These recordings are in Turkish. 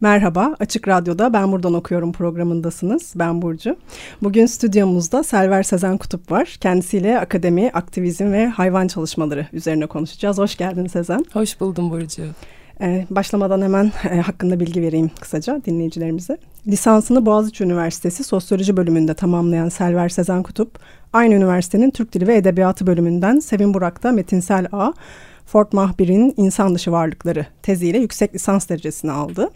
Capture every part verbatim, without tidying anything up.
Merhaba, Açık Radyo'da Ben Buradan Okuyorum programındasınız. Ben Burcu. Bugün stüdyomuzda Selver Sezen Kutup var. Kendisiyle akademi, aktivizm ve hayvan çalışmaları üzerine konuşacağız. Hoş geldin Sezen. Hoş buldum Burcu. Ee, başlamadan hemen e, hakkında bilgi vereyim kısaca dinleyicilerimize. Lisansını Boğaziçi Üniversitesi Sosyoloji bölümünde tamamlayan Selver Sezen Kutup, aynı üniversitenin Türk Dili ve Edebiyatı bölümünden Sevim Burak'ta Metinsel Ağ, Ford Mahbir'in İnsan Dışı Varlıkları teziyle yüksek lisans derecesini aldı.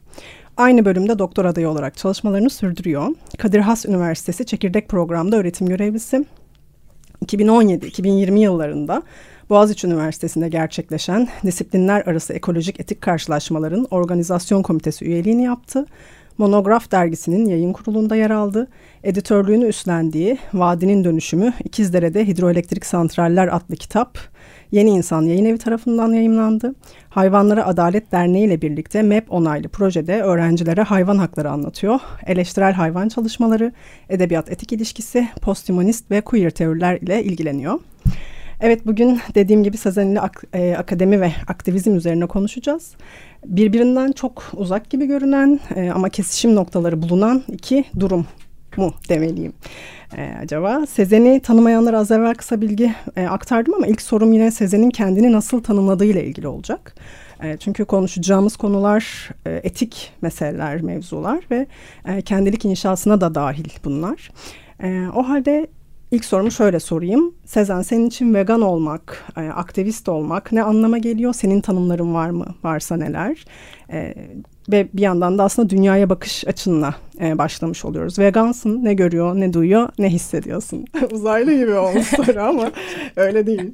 Aynı bölümde doktor adayı olarak çalışmalarını sürdürüyor. Kadir Has Üniversitesi Çekirdek Program'da öğretim görevlisi. iki bin on yedi iki bin yirmi yıllarında Boğaziçi Üniversitesi'nde gerçekleşen disiplinler arası ekolojik etik karşılaşmaların organizasyon komitesi üyeliğini yaptı. Monograf dergisinin yayın kurulunda yer aldı. Editörlüğünü üstlendiği Vadinin Dönüşümü İkizdere'de Hidroelektrik Santraller adlı kitap Yeni İnsan Yayın Evi tarafından yayımlandı. Hayvanlara Adalet Derneği ile birlikte M E P onaylı projede öğrencilere hayvan hakları anlatıyor. Eleştirel hayvan çalışmaları, edebiyat etik ilişkisi, posthumanist ve queer teoriler ile ilgileniyor. Evet, bugün dediğim gibi Sezen ile ak- e, akademi ve aktivizm üzerine konuşacağız. Birbirinden çok uzak gibi görünen e, ama kesişim noktaları bulunan iki durum mu demeliyim e, acaba? Sezen'i tanımayanlara az evvel kısa bilgi e, aktardım ama ilk sorum yine Sezen'in kendini nasıl tanımladığıyla ilgili olacak. E, çünkü konuşacağımız konular e, etik meseleler, mevzular ve e, kendilik inşasına da dahil bunlar. E, o halde İlk sorumu şöyle sorayım. Sezen, senin için vegan olmak, aktivist olmak ne anlama geliyor? Senin tanımların var mı? Varsa neler? Ee, ve bir yandan da aslında dünyaya bakış açınla e, başlamış oluyoruz. Vegansın, ne görüyor, ne duyuyor, ne hissediyorsun? Uzaylı gibi olmuş soru ama öyle değil.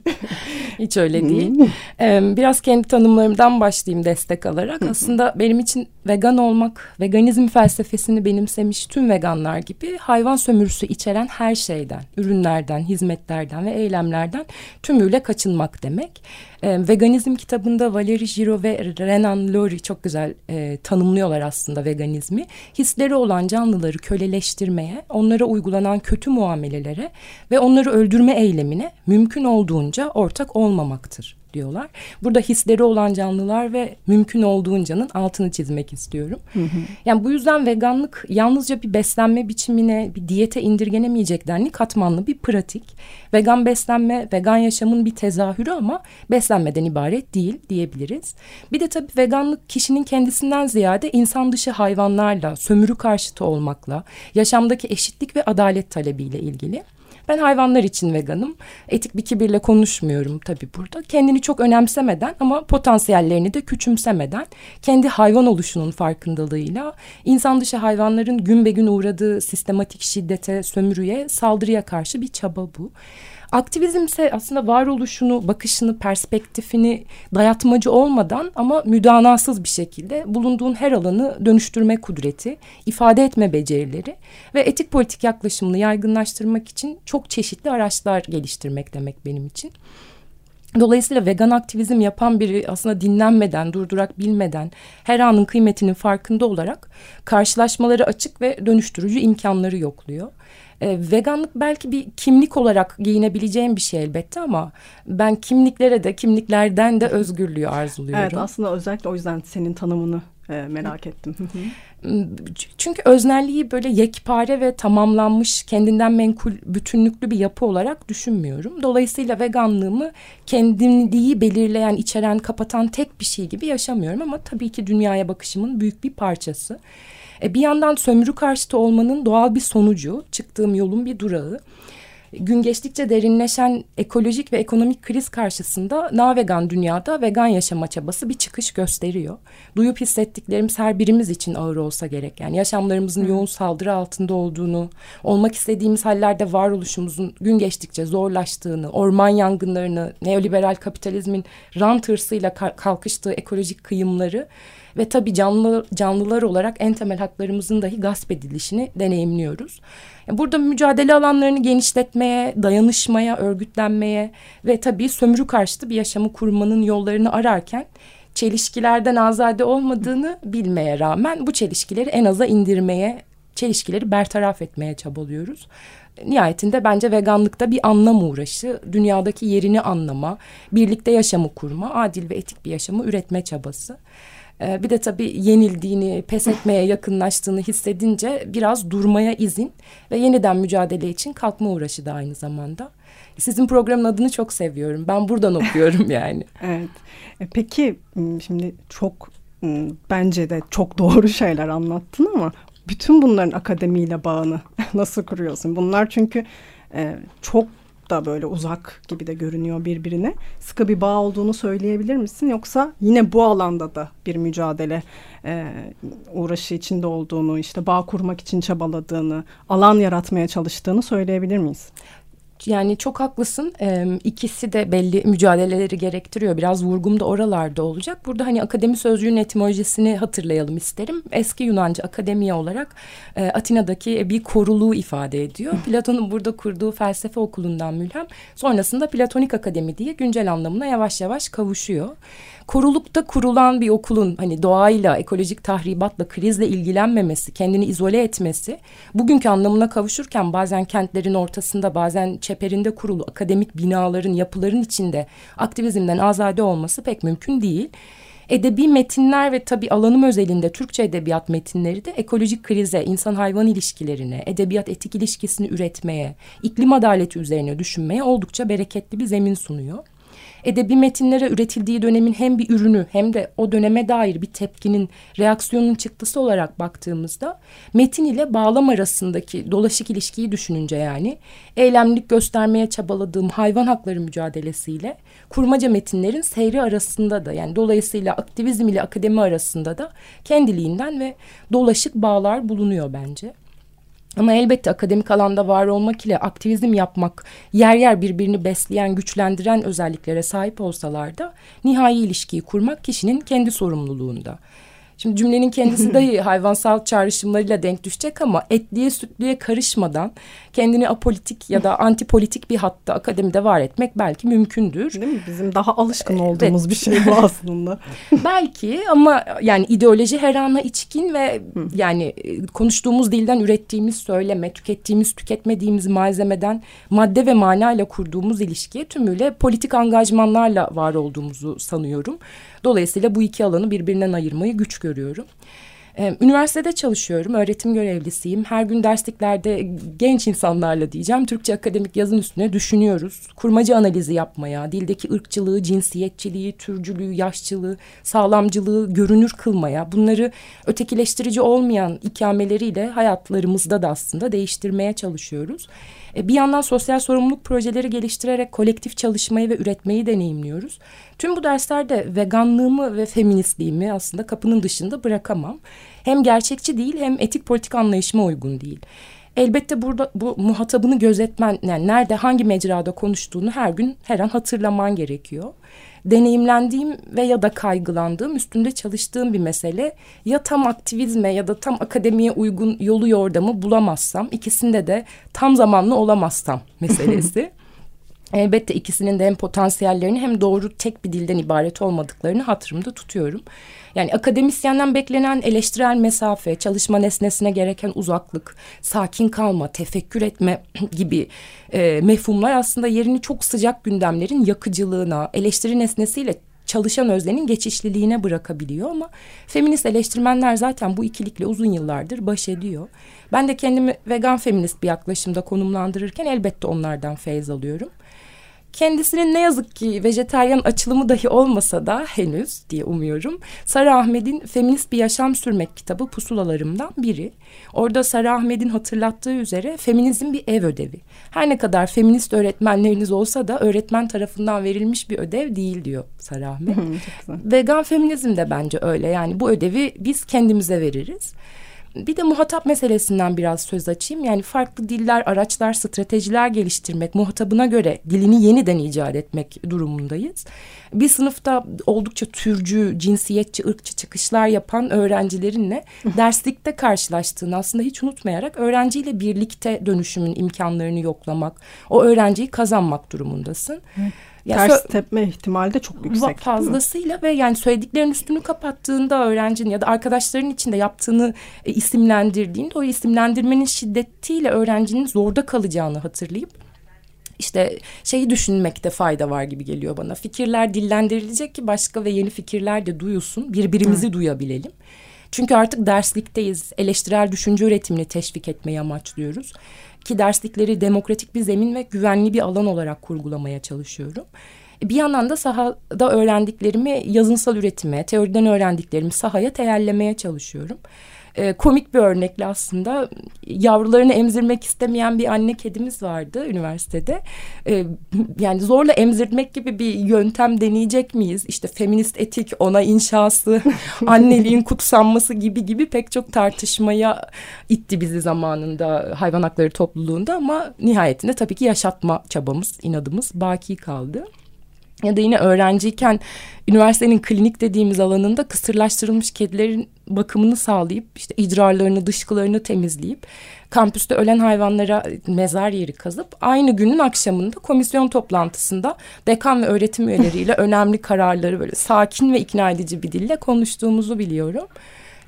Hiç öyle değil. Ee, biraz kendi tanımlarımdan başlayayım destek alarak. Aslında benim için vegan olmak, veganizm felsefesini benimsemiş tüm veganlar gibi hayvan sömürüsü içeren her şeyden, ürünlerden, hizmetlerden ve eylemlerden tümüyle kaçınmak demek. Ee, veganizm kitabında Valerie Giro ve Renan Lurie çok güzel e, tanımlıyorlar aslında veganizmi. Hisleri olan canlıları köleleştirmeye, onlara uygulanan kötü muamelelere ve onları öldürme eylemine mümkün olduğunca ortak olmamaktır diyorlar. Burada hisleri olan canlılar ve mümkün olduğuncanın altını çizmek istiyorum. Hı hı. Yani bu yüzden veganlık yalnızca bir beslenme biçimine, bir diyete indirgenemeyecek denli katmanlı bir pratik. Vegan beslenme, vegan yaşamın bir tezahürü ama beslenmeden ibaret değil diyebiliriz. Bir de tabii veganlık kişinin kendisinden ziyade insan dışı hayvanlarla, sömürü karşıtı olmakla, yaşamdaki eşitlik ve adalet talebiyle ilgili. Ben hayvanlar için veganım. Etik bir kibirle konuşmuyorum tabii burada. Kendini çok önemsemeden ama potansiyellerini de küçümsemeden kendi hayvan oluşunun farkındalığıyla insan dışı hayvanların gün be gün uğradığı sistematik şiddete, sömürüye, saldırıya karşı bir çaba bu. Aktivizm ise aslında varoluşunu, bakışını, perspektifini dayatmacı olmadan ama müdanasız bir şekilde bulunduğun her alanı dönüştürme kudreti, ifade etme becerileri ve etik politik yaklaşımını yaygınlaştırmak için çok çeşitli araçlar geliştirmek demek benim için. Dolayısıyla vegan aktivizm yapan biri aslında dinlenmeden, durdurak bilmeden, her anın kıymetinin farkında olarak karşılaşmaları açık ve dönüştürücü imkanları yokluyor. Ee, veganlık belki bir kimlik olarak giyinebileceğim bir şey elbette ama ben kimliklere de kimliklerden de özgürlüğü arzuluyorum. Evet, aslında özellikle o yüzden senin tanımını e, merak ettim. Çünkü öznelliği böyle yekpare ve tamamlanmış, kendinden menkul, bütünlüklü bir yapı olarak düşünmüyorum. Dolayısıyla veganlığımı kendiliği belirleyen, içeren, kapatan tek bir şey gibi yaşamıyorum ama tabii ki dünyaya bakışımın büyük bir parçası. Bir yandan sömürü karşıtı olmanın doğal bir sonucu, çıktığım yolun bir durağı. gün geçtikçe derinleşen ekolojik ve ekonomik kriz karşısında na-vegan dünyada vegan yaşama çabası bir çıkış gösteriyor. Duyup hissettiklerimiz her birimiz için ağır olsa gerek. Yani yaşamlarımızın yoğun saldırı altında olduğunu, olmak istediğimiz hallerde varoluşumuzun gün geçtikçe zorlaştığını, orman yangınlarını, neoliberal kapitalizmin rant hırsıyla kalkıştığı ekolojik kıyımları ve tabii canlı, canlılar olarak en temel haklarımızın dahi gasp edilişini deneyimliyoruz. Burada mücadele alanlarını genişletmeye, dayanışmaya, örgütlenmeye ve tabii sömürü karşıtı bir yaşamı kurmanın yollarını ararken çelişkilerden azade olmadığını bilmeye rağmen bu çelişkileri en aza indirmeye, çelişkileri bertaraf etmeye çabalıyoruz. Nihayetinde bence veganlıkta bir anlam uğraşı, dünyadaki yerini anlama, birlikte yaşamı kurma, adil ve etik bir yaşamı üretme çabası. Bir de tabii yenildiğini, pes etmeye yakınlaştığını hissedince biraz durmaya izin ve yeniden mücadele için kalkma uğraşı da aynı zamanda. Sizin programın adını çok seviyorum. Ben buradan okuyorum yani. Evet. Peki şimdi çok, bence de çok doğru şeyler anlattın ama bütün bunların akademiyle bağını nasıl kuruyorsun? Bunlar çünkü çok da böyle uzak gibi de görünüyor birbirine. Sıkı bir bağ olduğunu söyleyebilir misin? Yoksa yine bu alanda da bir mücadele e, uğraşı içinde olduğunu, işte bağ kurmak için çabaladığını, alan yaratmaya çalıştığını söyleyebilir miyiz? Yani çok haklısın. Ee, ikisi de belli mücadeleleri gerektiriyor. Biraz vurgum da oralarda olacak. Burada hani akademi sözcüğünün etimolojisini hatırlayalım isterim. Eski Yunanca akademiye olarak e, Atina'daki bir koruluğu ifade ediyor. Platon'un burada kurduğu felsefe okulundan mülhem. Sonrasında Platonik Akademi diye güncel anlamına yavaş yavaş kavuşuyor. Korulukta kurulan bir okulun hani doğayla, ekolojik tahribatla, krizle ilgilenmemesi, kendini izole etmesi bugünkü anlamına kavuşurken bazen kentlerin ortasında, bazen çeperinde kurulu akademik binaların, yapıların içinde aktivizmden azade olması pek mümkün değil. Edebi metinler ve tabii alanım özelinde Türkçe edebiyat metinleri de ekolojik krize, insan-hayvan ilişkilerine, edebiyat-etik ilişkisini üretmeye, iklim adaleti üzerine düşünmeye oldukça bereketli bir zemin sunuyor. Edebi metinlere üretildiği dönemin hem bir ürünü hem de o döneme dair bir tepkinin, reaksiyonun çıktısı olarak baktığımızda metin ile bağlam arasındaki dolaşık ilişkiyi düşününce yani eylemlik göstermeye çabaladığım hayvan hakları mücadelesiyle kurmaca metinlerin seyri arasında da yani dolayısıyla aktivizm ile akademi arasında da kendiliğinden ve dolaşık bağlar bulunuyor bence. Ama elbette akademik alanda var olmak ile aktivizm yapmak yer yer birbirini besleyen, güçlendiren özelliklere sahip olsalar da nihai ilişkiyi kurmak kişinin kendi sorumluluğunda. Şimdi cümlenin kendisi dahi hayvansal çağrışımlarıyla denk düşecek ama etliye sütlüye karışmadan kendini apolitik ya da antipolitik bir hatta akademide var etmek belki mümkündür. Değil mi? Bizim daha alışkın olduğumuz evet. Bir şey bu aslında. Belki ama yani ideoloji her ana içkin ve yani konuştuğumuz dilden ürettiğimiz söyleme, tükettiğimiz, tüketmediğimiz malzemeden madde ve manayla kurduğumuz ilişkiye tümüyle politik angajmanlarla var olduğumuzu sanıyorum. Dolayısıyla bu iki alanı birbirinden ayırmayı güç görüyorum. Ee, üniversitede çalışıyorum, öğretim görevlisiyim. Her gün dersliklerde genç insanlarla diyeceğim Türkçe akademik yazın üstüne düşünüyoruz. Kurmaca analizi yapmaya, dildeki ırkçılığı, cinsiyetçiliği, türcülüğü, yaşçılığı, sağlamcılığı görünür kılmaya, bunları ötekileştirici olmayan ikameleriyle hayatlarımızda da aslında değiştirmeye çalışıyoruz. Bir yandan sosyal sorumluluk projeleri geliştirerek kolektif çalışmayı ve üretmeyi deneyimliyoruz. Tüm bu derslerde veganlığımı ve feministliğimi aslında kapının dışında bırakamam. Hem gerçekçi değil hem etik politik anlayışıma uygun değil. Elbette burada bu muhatabını gözetmen, yani nerede hangi mecrada konuştuğunu her gün her an hatırlaman gerekiyor. Deneyimlendiğim ve ya da kaygılandığım, üstünde çalıştığım bir mesele ya tam aktivizme ya da tam akademiye uygun yolu yordamı bulamazsam, ikisinde de tam zamanlı olamazsam meselesi. Elbette ikisinin de hem potansiyellerini hem doğru tek bir dilden ibaret olmadıklarını hatırımda tutuyorum. Yani akademisyenden beklenen eleştirel mesafe, çalışma nesnesine gereken uzaklık, sakin kalma, tefekkür etme gibi e, mefhumlar aslında yerini çok sıcak gündemlerin yakıcılığına, eleştiri nesnesiyle çalışan öznenin geçişliliğine bırakabiliyor ama feminist eleştirmenler zaten bu ikilikle uzun yıllardır baş ediyor. Ben de kendimi vegan feminist bir yaklaşımda konumlandırırken elbette onlardan feyz alıyorum. Kendisinin ne yazık ki vejeteryan açılımı dahi olmasa da henüz diye umuyorum, Sara Ahmed'in Feminist Bir Yaşam Sürmek kitabı pusulalarımdan biri. Orada Sara Ahmed'in hatırlattığı üzere feminizm bir ev ödevi. Her ne kadar feminist öğretmenleriniz olsa da öğretmen tarafından verilmiş bir ödev değil diyor Sara Ahmed. Vegan feminizm de bence öyle, yani bu ödevi biz kendimize veririz. Bir de muhatap meselesinden biraz söz açayım. Yani farklı diller, araçlar, stratejiler geliştirmek, muhatabına göre dilini yeniden icat etmek durumundayız. Bir sınıfta oldukça türcü, cinsiyetçi, ırkçı çıkışlar yapan öğrencilerinle derslikte karşılaştığını aslında hiç unutmayarak öğrenciyle birlikte dönüşümün imkanlarını yoklamak, o öğrenciyi kazanmak durumundasın. Evet. Yani ters tepme ihtimali de çok yüksek. Fazlasıyla ve yani söylediklerin üstünü kapattığında öğrencinin ya da arkadaşların içinde yaptığını e, isimlendirdiğinde o isimlendirmenin şiddetiyle öğrencinin zorda kalacağını hatırlayıp işte şeyi düşünmekte fayda var gibi geliyor bana. Fikirler dillendirilecek ki başka ve yeni fikirler de duyulsun, birbirimizi Hı. duyabilelim. Çünkü artık derslikteyiz, eleştirel düşünce üretimini teşvik etmeyi amaçlıyoruz. Ki derslikleri demokratik bir zemin ve güvenli bir alan olarak kurgulamaya çalışıyorum. Bir yandan da sahada öğrendiklerimi yazınsal üretime, teoriden öğrendiklerimi sahaya teyellemeye çalışıyorum. Ee, komik bir örnekle aslında yavrularını emzirmek istemeyen bir anne kedimiz vardı üniversitede. Ee, yani zorla emzirmek gibi bir yöntem deneyecek miyiz? İşte feminist etik, ona inşası, anneliğin kutsanması gibi gibi pek çok tartışmaya itti bizi zamanında hayvan hakları topluluğunda, ama nihayetinde tabii ki yaşatma çabamız, inadımız baki kaldı. Ya da yine öğrenciyken üniversitenin klinik dediğimiz alanında kısırlaştırılmış kedilerin bakımını sağlayıp işte idrarlarını, dışkılarını temizleyip kampüste ölen hayvanlara mezar yeri kazıp aynı günün akşamında komisyon toplantısında dekan ve öğretim üyeleriyle önemli kararları böyle sakin ve ikna edici bir dille konuştuğumuzu biliyorum.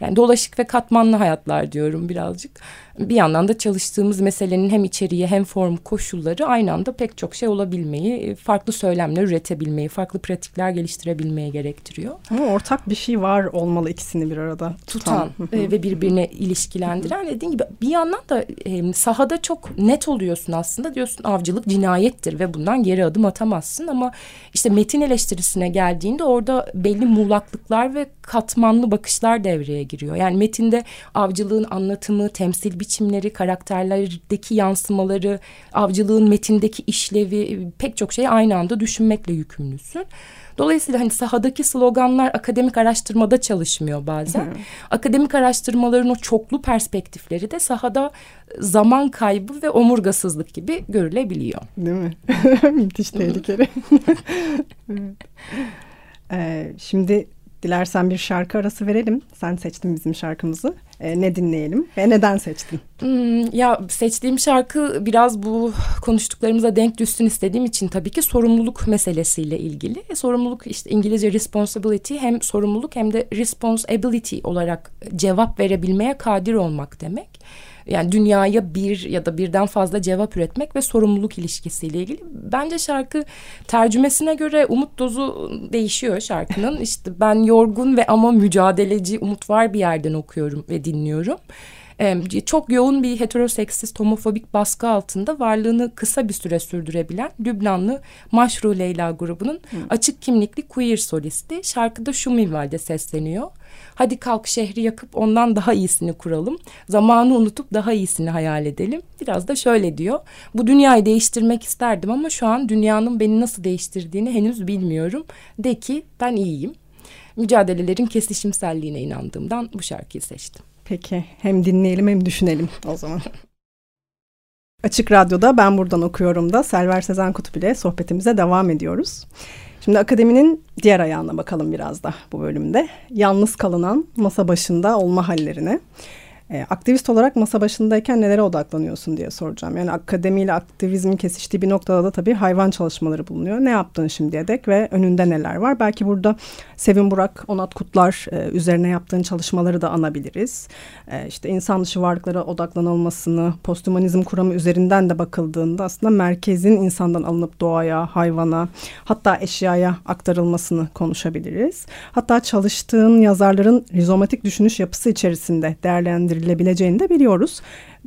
Yani dolaşık ve katmanlı hayatlar diyorum birazcık. Bir yandan da çalıştığımız meselenin hem içeriği hem form koşulları aynı anda pek çok şey olabilmeyi, farklı söylemler üretebilmeyi, farklı pratikler geliştirebilmeyi gerektiriyor. Ama ortak bir şey var olmalı, ikisini bir arada tutan, tutan ve birbirine ilişkilendiren. Dediğim gibi bir yandan da sahada çok net oluyorsun aslında, diyorsun avcılık cinayettir ve bundan geri adım atamazsın, ama işte metin eleştirisine geldiğinde orada belli muğlaklıklar ve katmanlı bakışlar devreye giriyor. Yani metinde avcılığın anlatımı, temsil biçimleri, karakterlerdeki yansımaları, avcılığın metindeki işlevi, pek çok şeyi aynı anda düşünmekle yükümlüsün. Dolayısıyla hani sahadaki sloganlar akademik araştırmada çalışmıyor bazen. Hı. Akademik araştırmaların o çoklu perspektifleri de sahada zaman kaybı ve omurgasızlık gibi görülebiliyor. Değil mi? Müthiş tehlikeli. Evet. ee, şimdi... Dilersen bir şarkı arası verelim. Sen seçtin bizim şarkımızı. E, ne dinleyelim ve neden seçtin? Hmm, ya seçtiğim şarkı biraz bu konuştuklarımıza denk düşsün istediğim için tabii ki sorumluluk meselesiyle ilgili. Sorumluluk, işte İngilizce responsibility, hem sorumluluk hem de responsibility olarak cevap verebilmeye kadir olmak demek. Yani dünyaya bir ya da birden fazla cevap üretmek ve sorumluluk ilişkisiyle ilgili. Bence şarkı tercümesine göre umut dozu değişiyor şarkının. İşte ben yorgun ve ama mücadeleci, umut var bir yerden okuyorum ve dinliyorum. Çok yoğun bir heteroseksist, homofobik baskı altında varlığını kısa bir süre sürdürebilen Lübnanlı Maşru Leyla grubunun açık kimlikli queer solisti şarkıda şu minvalde sesleniyor. Hadi kalk şehri yakıp ondan daha iyisini kuralım. Zamanı unutup daha iyisini hayal edelim. Biraz da şöyle diyor. Bu dünyayı değiştirmek isterdim ama şu an dünyanın beni nasıl değiştirdiğini henüz bilmiyorum. De ki ben iyiyim. Mücadelelerin kesişimselliğine inandığımdan bu şarkıyı seçtim. Peki, hem dinleyelim hem düşünelim o zaman. Açık Radyo'da Ben Buradan Okuyorum'da Selver Sezen Kutup ile sohbetimize devam ediyoruz. Şimdi akademinin diğer ayağına bakalım biraz da bu bölümde. Yalnız kalınan masa başında olma hallerine. E, aktivist olarak masa başındayken nelere odaklanıyorsun diye soracağım. Yani akademiyle aktivizmin kesiştiği bir noktada da tabii hayvan çalışmaları bulunuyor. Ne yaptın şimdiye dek ve önünde neler var? Belki burada Sevim Burak, Onat Kutlar e, üzerine yaptığın çalışmaları da anabiliriz. E, işte insan dışı varlıklara odaklanılmasını, posthumanizm kuramı üzerinden de bakıldığında aslında merkezin insandan alınıp doğaya, hayvana, hatta eşyaya aktarılmasını konuşabiliriz. Hatta çalıştığın yazarların rizomatik düşünüş yapısı içerisinde değerlendirilebileceğini de biliyoruz.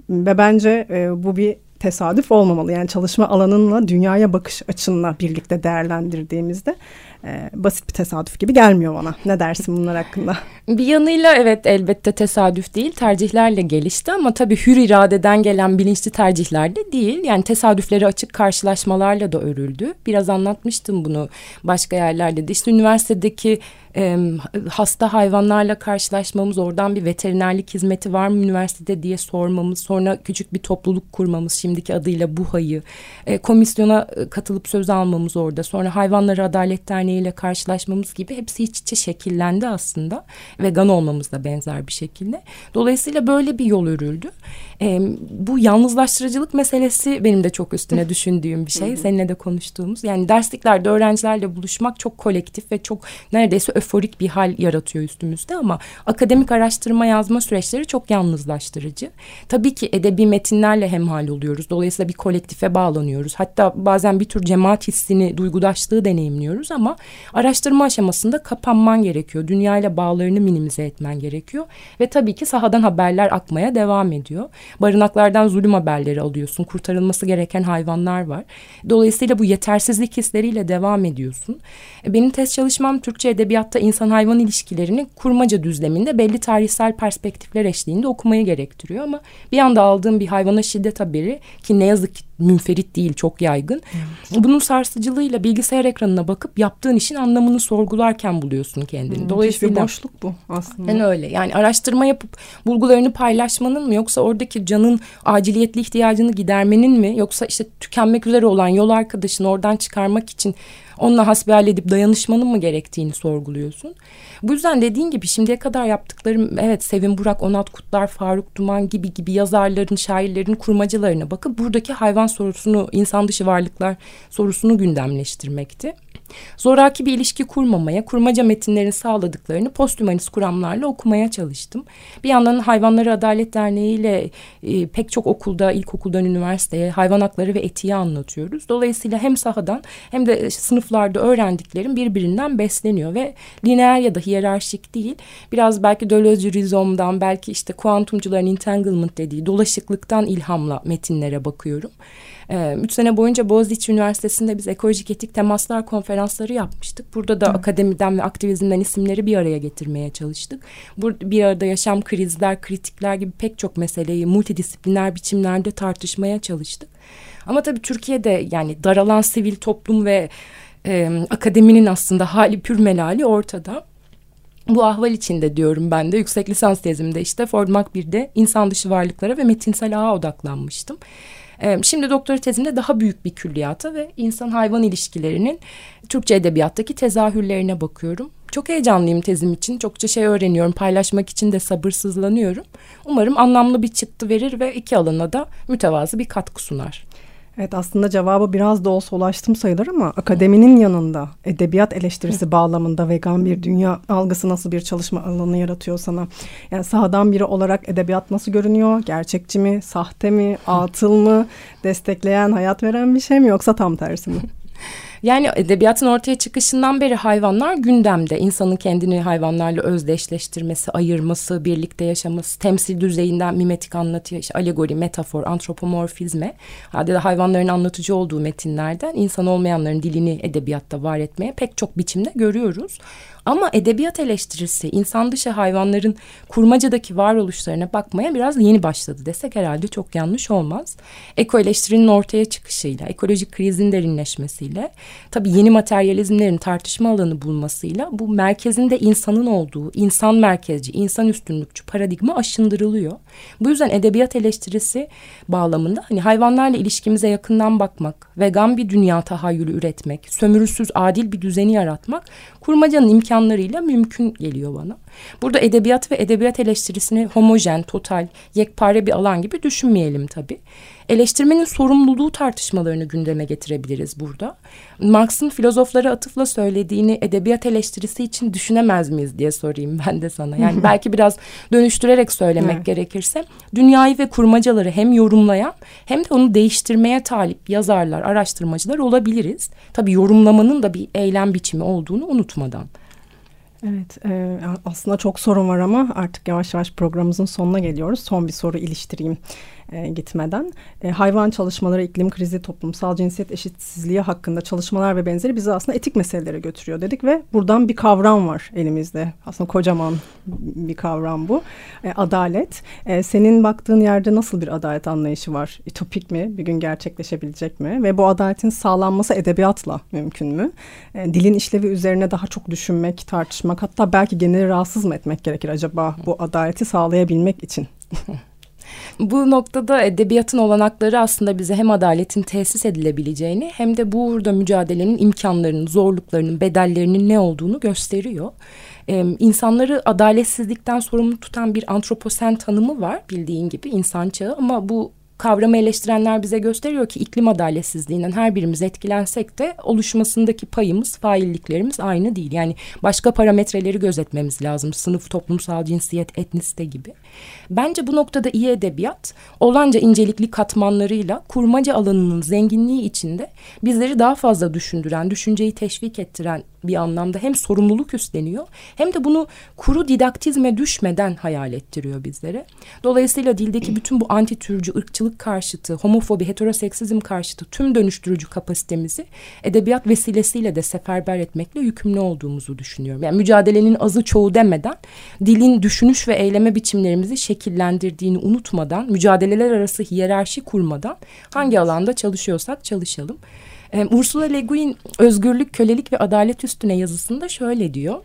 Ve bence e, bu bir tesadüf olmamalı. Yani çalışma alanınla dünyaya bakış açınla birlikte değerlendirdiğimizde e, basit bir tesadüf gibi gelmiyor bana. Ne dersin bunlar hakkında? Bir yanıyla evet, elbette tesadüf değil, tercihlerle gelişti ama tabii hür iradeden gelen bilinçli tercihler de değil. Yani tesadüfleri açık karşılaşmalarla da örüldü. Biraz anlatmıştım bunu başka yerlerde de. İşte üniversitedeki e, hasta hayvanlarla karşılaşmamız, oradan bir veterinerlik hizmeti var mı üniversitede diye sormamız, sonra küçük bir topluluk kurmamız, şimdiki adıyla BUHA'yı, e, komisyona katılıp söz almamız orada, sonra Hayvanlara Adalet Derneği ile karşılaşmamız gibi hepsi iç içe şekillendi aslında. Vegan olmamız da benzer bir şekilde. Dolayısıyla böyle bir yol örüldü. E, bu yalnızlaştırıcılık meselesi benim de çok üstüne düşündüğüm bir şey. Seninle de konuştuğumuz. Yani dersliklerde öğrencilerle buluşmak çok kolektif ve çok neredeyse öforik bir hal yaratıyor üstümüzde ama akademik araştırma yazma süreçleri çok yalnızlaştırıcı. Tabii ki edebi metinlerle hemhal oluyoruz. Dolayısıyla bir kolektife bağlanıyoruz. Hatta bazen bir tür cemaat hissini, duygudaşlığı deneyimliyoruz ama araştırma aşamasında kapanman gerekiyor. Dünyayla bağlarını minimize etmen gerekiyor. Ve tabii ki sahadan haberler akmaya devam ediyor. Barınaklardan zulüm haberleri alıyorsun. Kurtarılması gereken hayvanlar var. Dolayısıyla bu yetersizlik hisleriyle devam ediyorsun. Benim test çalışmam Türkçe edebiyatta insan-hayvan ilişkilerini kurmaca düzleminde belli tarihsel perspektifler eşliğinde okumayı gerektiriyor ama bir anda aldığım bir hayvana şiddet haberi, ki ne yazık ki münferit değil, çok yaygın. Evet. Bunun sarsıcılığıyla bilgisayar ekranına bakıp yaptığın işin anlamını sorgularken buluyorsun kendini. Hmm, Dolayısıyla bir boşluk bu aslında. Yani öyle. Yani araştırma yapıp bulgularını paylaşmanın mı, yoksa oradaki canın aciliyetli ihtiyacını gidermenin mi, yoksa işte tükenmek üzere olan yol arkadaşını oradan çıkarmak için onunla hasbihal edip dayanışmanın mı gerektiğini sorguluyorsun. Bu yüzden dediğin gibi şimdiye kadar yaptıklarım, evet, Sevim Burak, Onat Kutlar, Faruk Duman gibi gibi yazarların, şairlerin kurmacalarına bakıp buradaki hayvan sorusunu, insan dışı varlıklar sorusunu gündemleştirmekti. Zoraki bir ilişki kurmamaya, kurmaca metinlerin sağladıklarını posthumanist kuramlarla okumaya çalıştım. Bir yandan Hayvanlara Adalet Derneği ile e, pek çok okulda, ilkokuldan üniversiteye hayvan hakları ve etiği anlatıyoruz. Dolayısıyla hem sahadan hem de sınıflarda öğrendiklerim birbirinden besleniyor ve lineer ya da hiyerarşik değil. Biraz belki Deleuze-Rizom'dan, belki işte kuantumcuların entanglement dediği dolaşıklıktan ilhamla metinlere bakıyorum. E, üç sene boyunca Boğaziçi Üniversitesi'nde biz ekolojik etik temaslar konferansları yapmıştık. Burada da, hı, akademiden ve aktivizmden isimleri bir araya getirmeye çalıştık. Burada bir arada yaşam, krizler, kritikler gibi pek çok meseleyi multidisipliner biçimlerde tartışmaya çalıştık. Ama tabii Türkiye'de yani daralan sivil toplum ve e, akademinin aslında hali pür melali ortada. Bu ahval içinde diyorum ben de yüksek lisans tezimde işte Ford Mahbir'de insan dışı varlıklara ve metinsel ağa odaklanmıştım. Şimdi doktora tezimde daha büyük bir külliyata ve insan-hayvan ilişkilerinin Türkçe edebiyattaki tezahürlerine bakıyorum. Çok heyecanlıyım tezim için. Çokça şey öğreniyorum. Paylaşmak için de sabırsızlanıyorum. Umarım anlamlı bir çıktı verir ve iki alana da mütevazı bir katkı sunar. Evet, aslında cevaba biraz da olsa ulaştım sayılır ama akademinin yanında edebiyat eleştirisi bağlamında vegan bir dünya algısı nasıl bir çalışma alanı yaratıyor sana? Yani sahadan biri olarak edebiyat nasıl görünüyor? Gerçekçi mi, sahte mi, atıl mı, destekleyen, hayat veren bir şey mi, yoksa tam tersi mi? Yani edebiyatın ortaya çıkışından beri hayvanlar gündemde. İnsanın kendini hayvanlarla özdeşleştirmesi, ayırması, birlikte yaşaması, temsil düzeyinden mimetik anlatıya, işte alegori, metafor, antropomorfizme, hatta hayvanların anlatıcı olduğu metinlerden insan olmayanların dilini edebiyatta var etmeye pek çok biçimde görüyoruz. Ama edebiyat eleştirisi insan dışı hayvanların kurmacadaki varoluşlarına bakmaya biraz yeni başladı desek herhalde çok yanlış olmaz. Eko eleştirinin ortaya çıkışıyla, ekolojik krizin derinleşmesiyle, tabii yeni materyalizmlerin tartışma alanı bulmasıyla bu merkezinde insanın olduğu, insan merkezci, insan üstünlükçü paradigma aşındırılıyor. Bu yüzden edebiyat eleştirisi bağlamında hani hayvanlarla ilişkimize yakından bakmak, vegan bir dünya tahayyülü üretmek, sömürüsüz adil bir düzeni yaratmak kurmacanın imkanlarıyla mümkün geliyor bana. Burada edebiyat ve edebiyat eleştirisini homojen, total, yekpare bir alan gibi düşünmeyelim tabii. Eleştirmenin sorumluluğu tartışmalarını gündeme getirebiliriz burada. Marx'ın filozoflara atıfla söylediğini edebiyat eleştirisi için düşünemez miyiz diye sorayım ben de sana. Yani belki biraz dönüştürerek söylemek, evet, gerekirse dünyayı ve kurmacaları hem yorumlayan hem de onu değiştirmeye talip yazarlar, araştırmacılar olabiliriz. Tabii yorumlamanın da bir eylem biçimi olduğunu unutmadan. Evet, e, aslında çok sorun var ama artık yavaş yavaş programımızın sonuna geliyoruz. Son bir soru iliştireyim. e, gitmeden e, hayvan çalışmaları, iklim krizi, toplumsal cinsiyet eşitsizliği hakkında çalışmalar ve benzeri bizi aslında etik meselelere götürüyor dedik ve buradan bir kavram var elimizde. Aslında kocaman bir kavram bu. E, adalet. E, senin baktığın yerde nasıl bir adalet anlayışı var? Ütopik mi? Bir gün gerçekleşebilecek mi? Ve bu adaletin sağlanması edebiyatla mümkün mü? E, dilin işlevi üzerine daha çok düşünmek, tartışmak, hatta belki geneli rahatsız mı etmek gerekir acaba bu adaleti sağlayabilmek için? Bu noktada edebiyatın olanakları aslında bize hem adaletin tesis edilebileceğini hem de bu uğurda mücadelenin imkanlarının, zorluklarının, bedellerinin ne olduğunu gösteriyor. Ee, insanları adaletsizlikten sorumlu tutan bir antroposen tanımı var, bildiğin gibi insan çağı, ama bu kavramı eleştirenler bize gösteriyor ki iklim adaletsizliğinden her birimiz etkilensek de oluşmasındaki payımız, failliklerimiz aynı değil. Yani başka parametreleri gözetmemiz lazım. Sınıf, toplumsal cinsiyet, etnisite gibi. Bence bu noktada iyi edebiyat, olanca incelikli katmanlarıyla kurmaca alanının zenginliği içinde bizleri daha fazla düşündüren, düşünceyi teşvik ettiren bir anlamda hem sorumluluk üstleniyor hem de bunu kuru didaktizme düşmeden hayal ettiriyor bizlere. Dolayısıyla dildeki bütün bu antitürcü, ırkçılık karşıtı, homofobi, heteroseksizm karşıtı tüm dönüştürücü kapasitemizi edebiyat vesilesiyle de seferber etmekle yükümlü olduğumuzu düşünüyorum. Yani mücadelenin azı çoğu demeden, dilin düşünüş ve eyleme biçimlerimizi şekillendirdiğini unutmadan, mücadeleler arası hiyerarşi kurmadan hangi alanda çalışıyorsak çalışalım. Ursula Le Guin özgürlük, kölelik ve adalet üstüne yazısında şöyle diyor.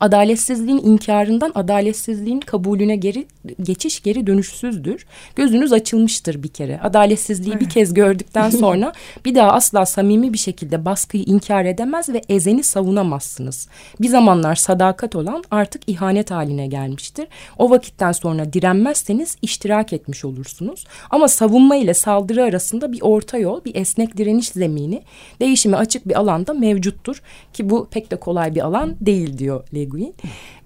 Adaletsizliğin inkarından adaletsizliğin kabulüne geri, geçiş geri dönüşsüzdür. Gözünüz açılmıştır bir kere. Adaletsizliği bir kez gördükten sonra bir daha asla samimi bir şekilde baskıyı inkar edemez ve ezeni savunamazsınız. Bir zamanlar sadakat olan artık ihanet haline gelmiştir. O vakitten sonra direnmezseniz iştirak etmiş olursunuz. Ama savunma ile saldırı arasında bir orta yol, bir esnek direniş zemini değişime açık bir alanda mevcuttur. Ki bu pek de kolay bir alan değil diyor Le Guin.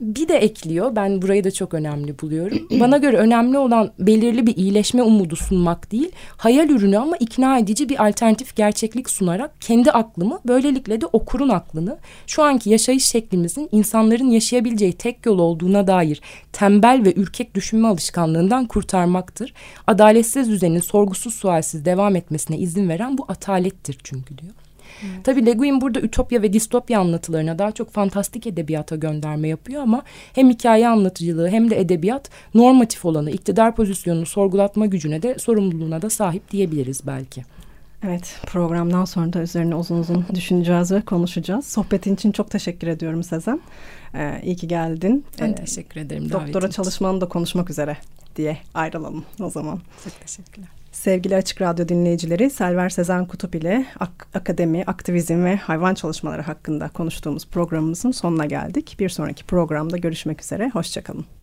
Bir de ekliyor, ben burayı da çok önemli buluyorum. Bana göre önemli olan belirli bir iyileşme umudu sunmak değil, hayal ürünü ama ikna edici bir alternatif gerçeklik sunarak kendi aklımı, böylelikle de okurun aklını, şu anki yaşayış şeklimizin insanların yaşayabileceği tek yol olduğuna dair tembel ve ürkek düşünme alışkanlığından kurtarmaktır. Adaletsiz düzenin sorgusuz sualsiz devam etmesine izin veren bu atalettir çünkü diyor. Evet. Tabii Le Guin burada ütopya ve distopya anlatılarına daha çok fantastik edebiyata gönderme yapıyor ama hem hikaye anlatıcılığı hem de edebiyat normatif olanı, iktidar pozisyonunu sorgulatma gücüne de sorumluluğuna da sahip diyebiliriz belki. Evet, programdan sonra da üzerine uzun uzun düşüneceğiz ve konuşacağız. Sohbetin için çok teşekkür ediyorum Sezen. Ee, iyi ki geldin. Ben ee, teşekkür ederim. Doktora çalışmanı da konuşmak üzere diye ayrılalım o zaman. Çok teşekkürler. Sevgili Açık Radyo dinleyicileri, Selver Sezen Kutup ile ak- akademi, aktivizm ve hayvan çalışmaları hakkında konuştuğumuz programımızın sonuna geldik. Bir sonraki programda görüşmek üzere, hoşça kalın.